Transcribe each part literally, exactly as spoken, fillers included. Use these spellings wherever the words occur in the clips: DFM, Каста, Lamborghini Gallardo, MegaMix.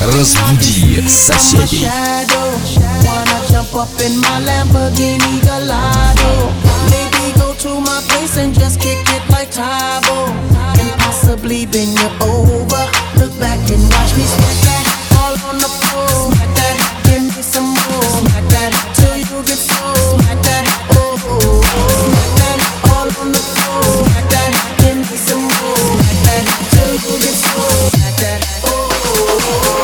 Разбуди соседей. Wanna jump up in my Lamborghini Gallardo. Maybe go to my place and just kick it like Табу. And possibly bend you over. Look back and watch me smack that all on the floor. Smack that, give me some more. Smack that till you get full. Smack that, oh oh oh. Smack that all on the floor. Smack that, give me some more. Smack that till you get full. Smack that, oh oh oh.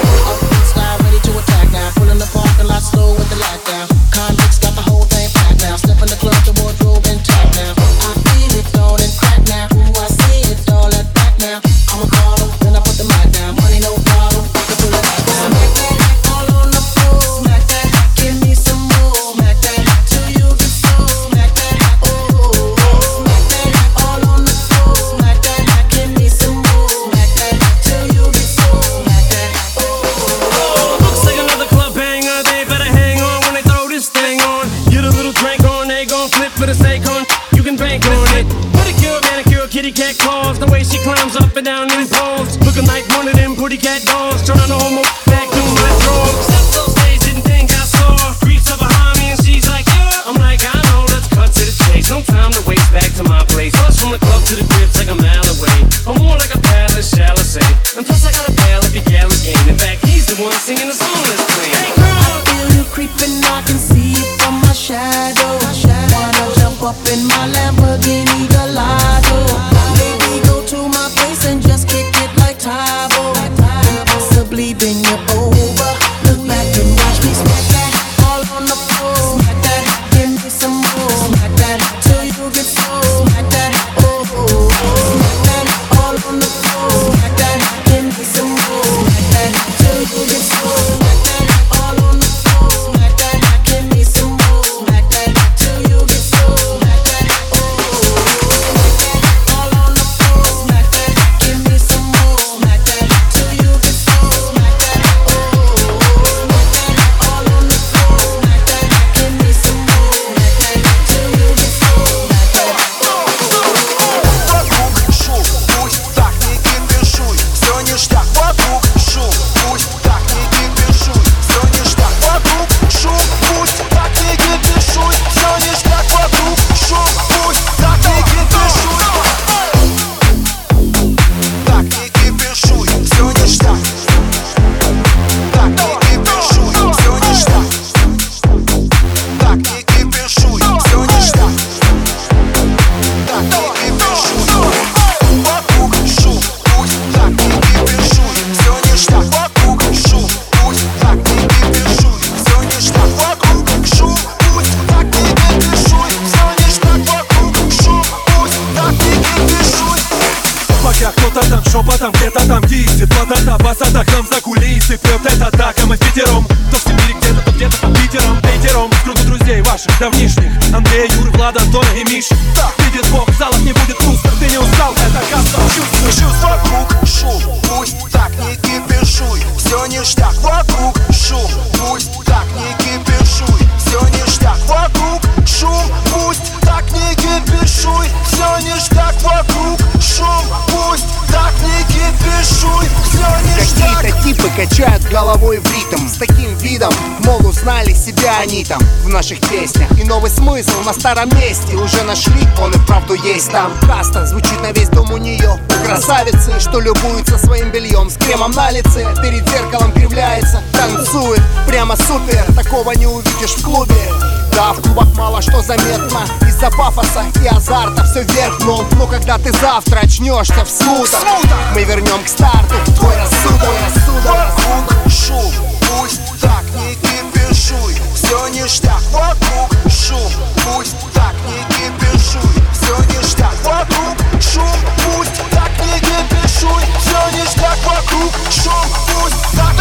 На старом месте уже нашли, он и вправду есть там. Каста звучит на весь дом у нее. У красавицы, что любуется своим бельем, с кремом на лице, перед зеркалом кривляется, танцует, прямо супер. Такого не увидишь в клубе. Да, в клубах мало что заметно, из-за пафоса и азарта все вверх дном. Но когда ты завтра очнешься в смутах, мы вернем к старту твой рассудок. Вокруг шум, пусть так не кипишуй. Все ништяк, вокруг шум, пусть так не кипишуй. Все ништяк, вокруг шум, пусть так не кипишуй. Все ништяк, вокруг шум, пусть так.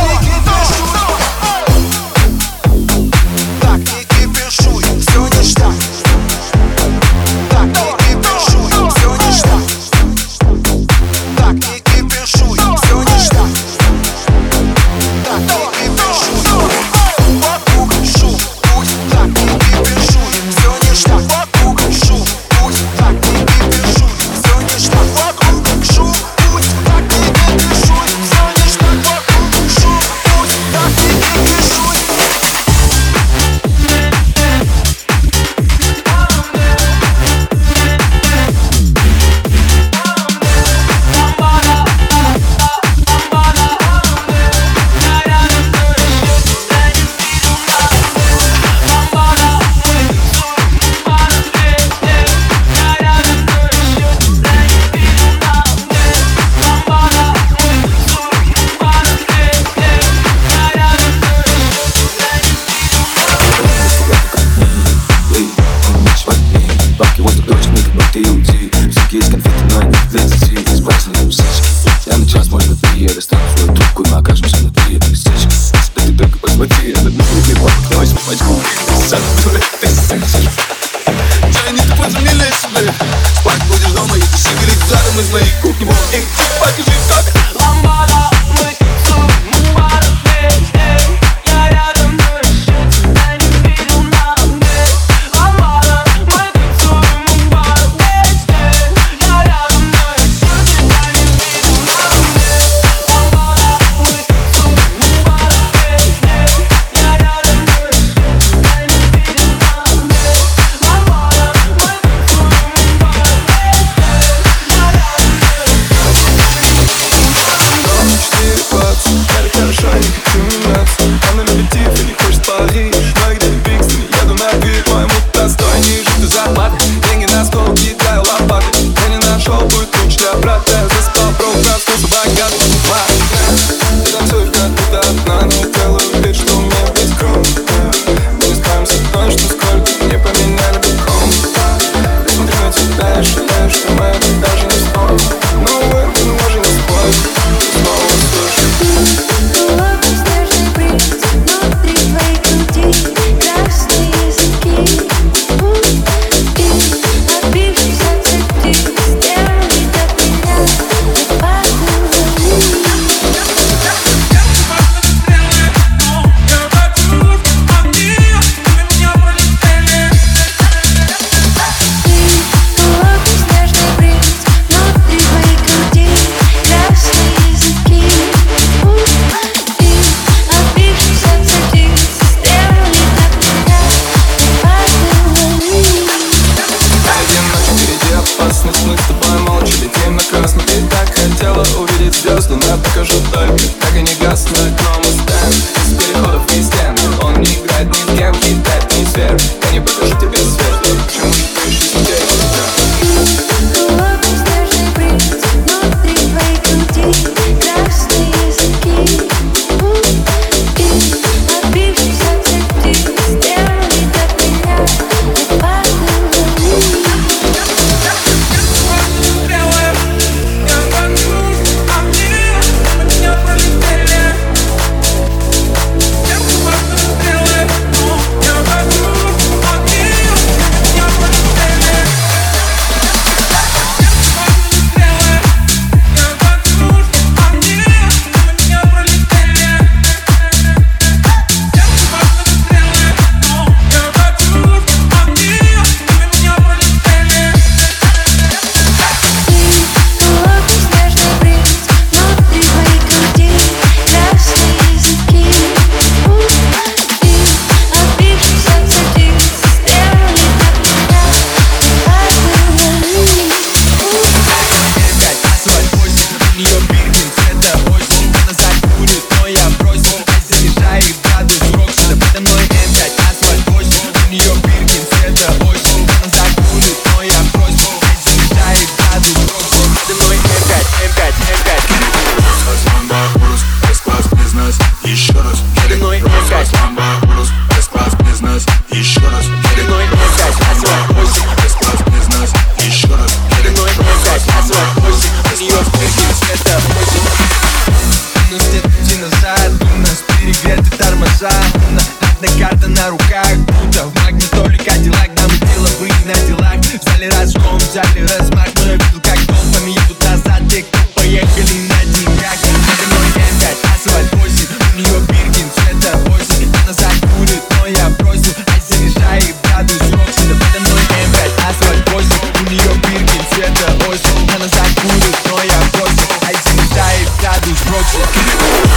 перегреты тормоза, на, на, на карта на руках, будто в магнитоле кадиллак. Нам и дело быть на делах, взяли разгон, взяли размах. Но я видел, как толпами идут назад те, кто поехали на деньгах. Это мой эм пять, асфальт восемь, у нее биркин, цвета восемь. Она закурит, но я бросил, а заряжаю и браду с роксидом. Это мой эм пять, асфальт восемь, у нее биркин, цвета восемь. Она закурит, но я бросил, а заряжаю и браду с роксидом.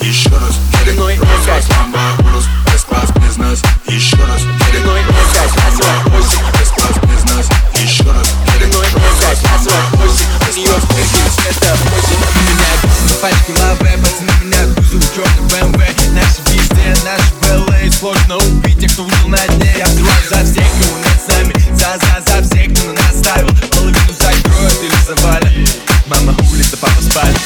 Еще раз, Гелик, Роскос, Ламборус, С-класс, бизнес. Еще раз, Гелик, Роскос, Ламборус, С-класс, бизнес. Еще раз, Гелик, Роскос, Ламборус, С-класс, бизнес. Это восемь. Меня кузов, пачки лаве, пацаны меняют кузов, черный бэ эм вэ. Наши везде, наши вэ эл а. Сложно убить тех, кто ушел на дне. Я взрываю за всех, кого нет с нами. За-за-за всех, кто на нас ставил. Половину закроют или завалят. Мама улица, папа спали.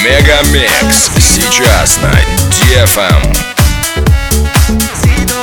MegaMix сейчас на ди эф эм. Pasito,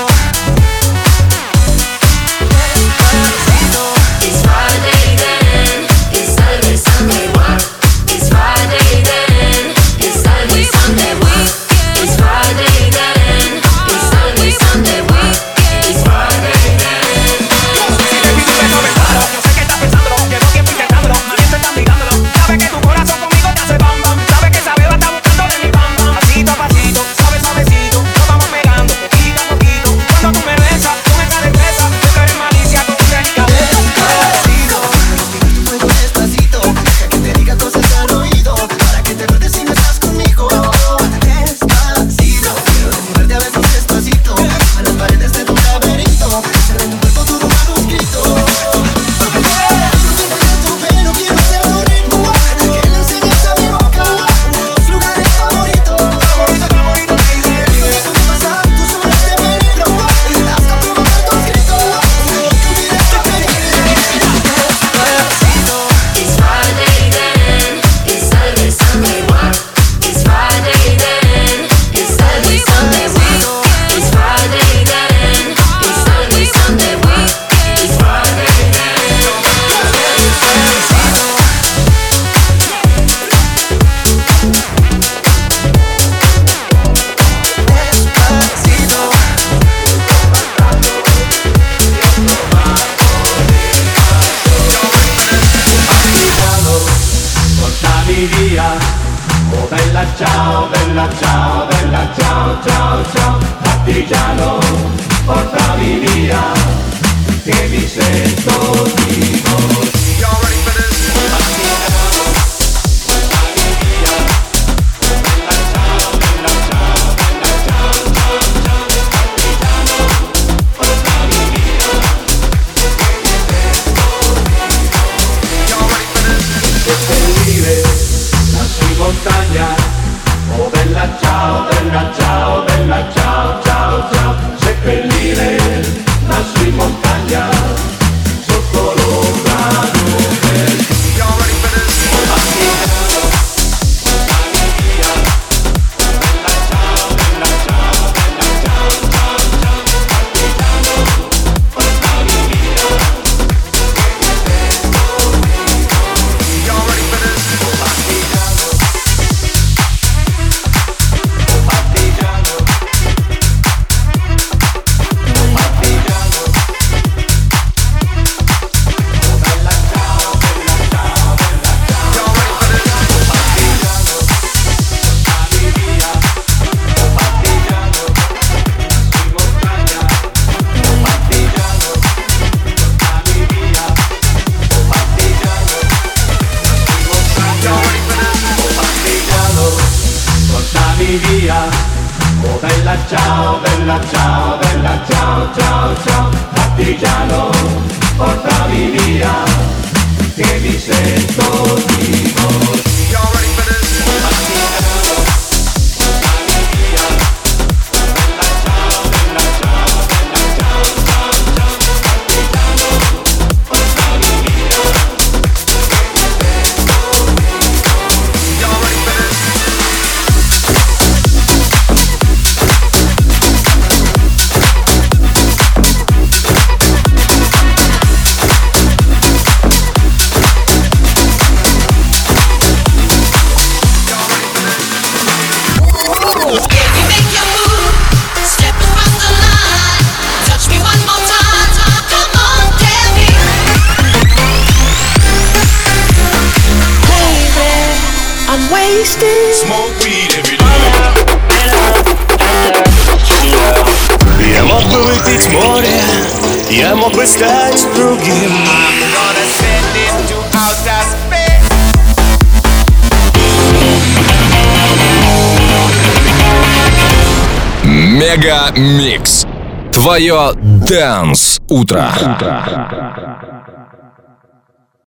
gitano, porta mi via, che mi sento vivo. Мега Микс. Твое Dance утро.